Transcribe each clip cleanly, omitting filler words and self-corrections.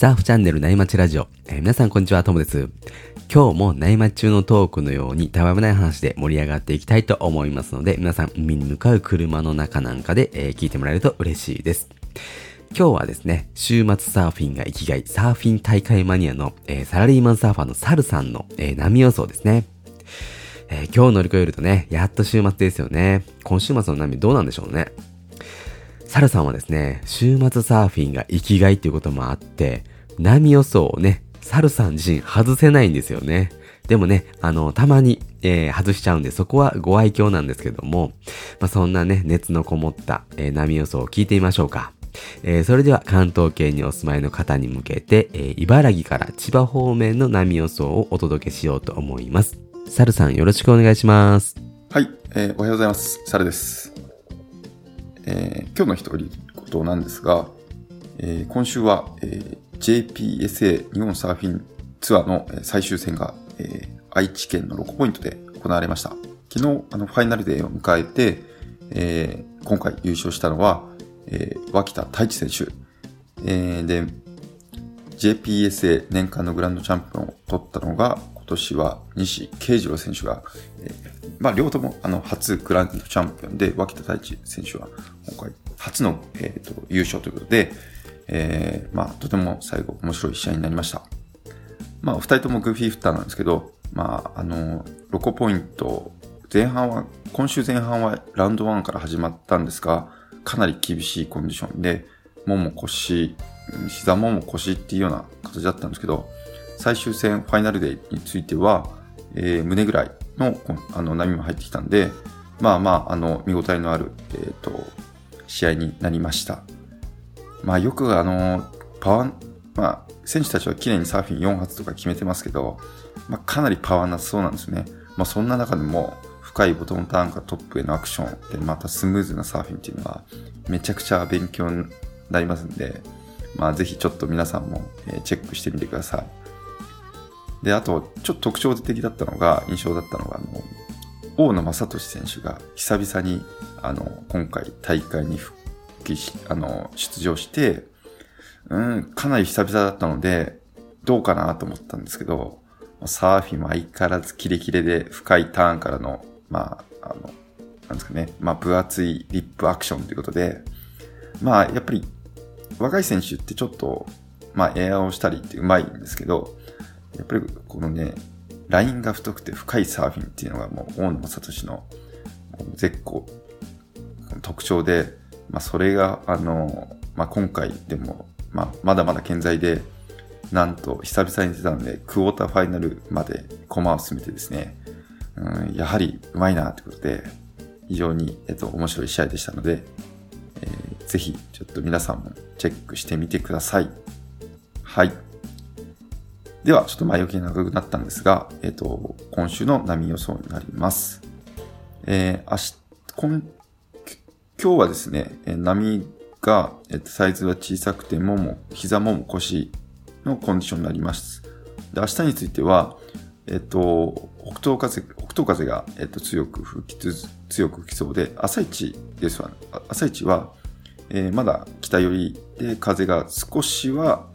サーフチャンネル内町ラジオ、皆さんこんにちは、ともです。今日も内町中のトークのようにたわめない話で盛り上がっていきたいと思いますので、皆さん海に向かう車の中なんかで、聞いてもらえると嬉しいです。今日はですね、週末サーフィンが生きがい、サーフィン大会マニアの、サラリーマンサーファーのサルさんの、波予想ですね。今日乗り越えるとね、やっと週末ですよね。今週末の波どうなんでしょうね。サルさんはですね、週末サーフィンが生きがいということもあって、波予想をね、サルさん自身外せないんですよね。でもね、たまに、外しちゃうんで、そこはご愛嬌なんですけども、そんなね、熱のこもった、波予想を聞いてみましょうか。それでは関東圏にお住まいの方に向けて、茨城から千葉方面の波予想をお届けしようと思います。サルさん、よろしくお願いします。はい、おはようございます。サルです。今日の独り言なんですが、今週は、JPSA 日本サーフィンツアーの最終戦が、愛知県のロコポイントで行われました。昨日ファイナルデーを迎えて、今回優勝したのは脇田太一選手、で JPSA 年間のグランドチャンピオンを取ったのが今年は西慶次郎選手が、両方とも初グランドチャンピオンで、脇田太一選手は今回初の、優勝ということで、とても最後面白い試合になりました。お二人ともグーフィーフッターなんですけど、ロコポイント今週前半はラウンド1から始まったんですが、かなり厳しいコンディションで、膝もも腰っていうような形だったんですけど、最終戦ファイナルデーについては、胸ぐらいの、波も入ってきたんで、見応えのある、試合になりました。よく選手たちは綺麗にサーフィン4発とか決めてますけど、かなりパワーなそうなんですね。そんな中でも、深いボトムターンからトップへのアクションで、またスムーズなサーフィンっていうのはめちゃくちゃ勉強になりますんで、ぜひちょっと皆さんもチェックしてみてください。で、あとちょっと印象だったのが大野正俊選手が久々に今回大会に復帰し出場して、かなり久々だったのでどうかなと思ったんですけど、サーフィンも相変わらずキレキレで、深いターンからの分厚いリップアクションということで、やっぱり若い選手ってちょっとエアをしたりってうまいんですけど、やっぱりこのね、ラインが太くて深いサーフィンっていうのが大野正俊の絶好特徴で、それが今回でもまだまだ健在で、なんと久々に出たのでクォーターファイナルまで駒を進めてですね、やはりうまいなということで、非常に、面白い試合でしたので、ぜひちょっと皆さんもチェックしてみてください。はい。ではちょっと前置きが長くなったんですが、今週の波予想になります。今日はですね、波が、サイズは小さくて膝も腰のコンディションになります。で、明日については、北東風が、強く吹きそうで、朝一は、まだ北寄りで風が少しは、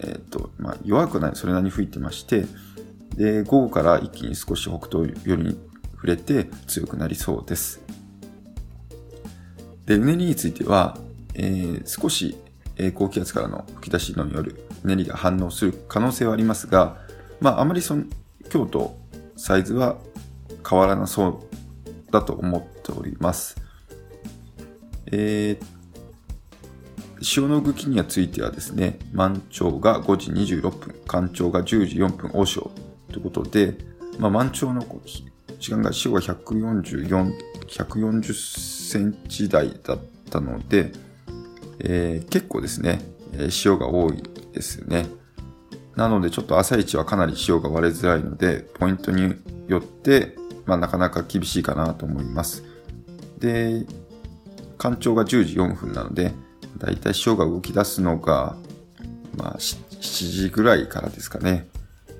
弱くない、それなりに吹いてまして、で、午後から一気に少し北東寄りに触れて強くなりそうです。で、うねりについては、少し高気圧からの吹き出しのよるうねりが反応する可能性はありますが、あまり今日とサイズは変わらなそうだと思っております。潮の動きについてはですね、満潮が5時26分、干潮が10時4分、大潮ということで、満潮の時間が潮が140センチ台だったので、結構ですね、潮が多いですね。なのでちょっと朝一はかなり潮が割れづらいので、ポイントによって、なかなか厳しいかなと思います。で、干潮が10時4分なので、だいたい潮が動き出すのが、7時ぐらいからですかね。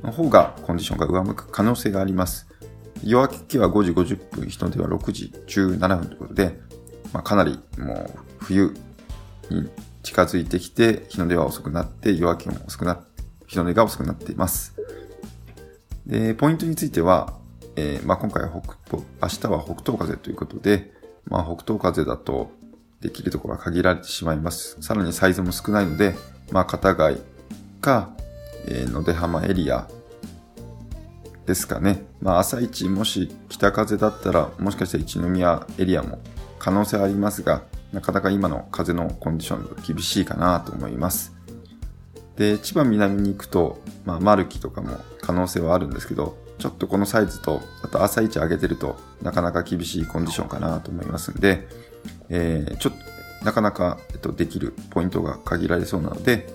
の方がコンディションが上向く可能性があります。夜明けは5時50分、日の出は6時17分ということで、かなりもう冬に近づいてきて、日の出は遅くなって、夜明けも遅くなっ日の出が遅くなっています。で、ポイントについては、今回は明日は北東風ということで、北東風だとできるところは限られてしまいます。さらにサイズも少ないので、片貝か、野出浜エリアですかね。朝一、もし北風だったら、もしかしたら一宮エリアも可能性はありますが、なかなか今の風のコンディションだと厳しいかなと思います。で、千葉南に行くと、丸木とかも可能性はあるんですけど、ちょっとこのサイズと、あと朝一上げてると、なかなか厳しいコンディションかなと思いますんで、なかなか、できるポイントが限られそうなので、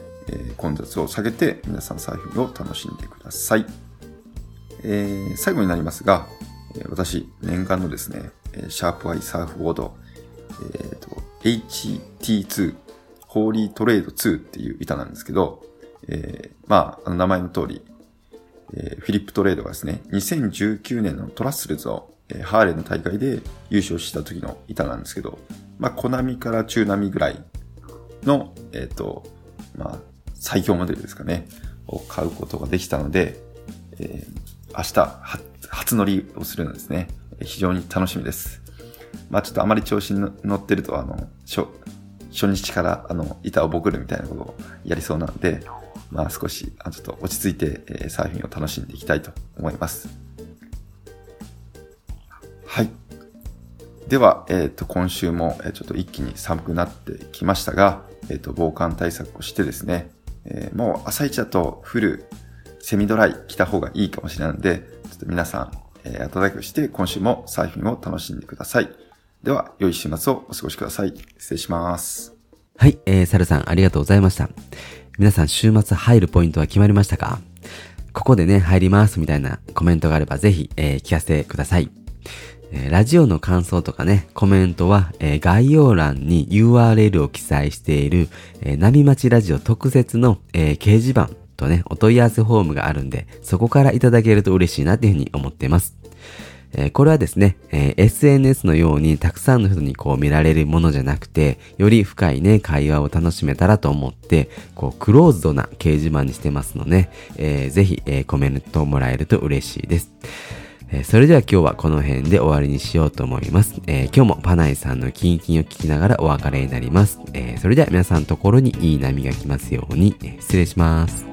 混雑を下げて皆さんサーフィンを楽しんでください。最後になりますが、私、念願のですね、シャープアイサーフボード、HT2、ホーリートレード2っていう板なんですけど、名前の通り、フィリップトレードがですね、2019年のトラッスルズの、ハーレーの大会で優勝した時の板なんですけど、小波から中波ぐらいの、最強モデルですかね、を買うことができたので、明日初乗りをするのですね、非常に楽しみです。ちょっとあまり調子に乗ってると、初日から板をボクるみたいなことをやりそうなので、少しちょっと落ち着いて、サーフィンを楽しんでいきたいと思います。はい。では、今週もちょっと一気に寒くなってきましたが、防寒対策をしてですね、もう朝一だと降るセミドライ着た方がいいかもしれないので、ちょっと皆さん、暖かくして今週もサーフィンを楽しんでください。では、良い週末をお過ごしください。失礼します。はい、サルさんありがとうございました。皆さん週末入るポイントは決まりましたか？ここでね、入りますみたいなコメントがあればぜひ、聞かせてください。ラジオの感想とかね、コメントは、概要欄に URL を記載している、波町ラジオ特設の、掲示板とね、お問い合わせフォームがあるんで、そこからいただけると嬉しいなというふうに思っています。これはですね、SNS のようにたくさんの人に見られるものじゃなくて、より深いね、会話を楽しめたらと思って、クローズドな掲示板にしてますので、ぜひ、コメントをもらえると嬉しいです。それでは今日はこの辺で終わりにしようと思います。今日もパナイさんのキンキンを聞きながらお別れになります。それでは皆さんのところにいい波が来ますように、失礼します。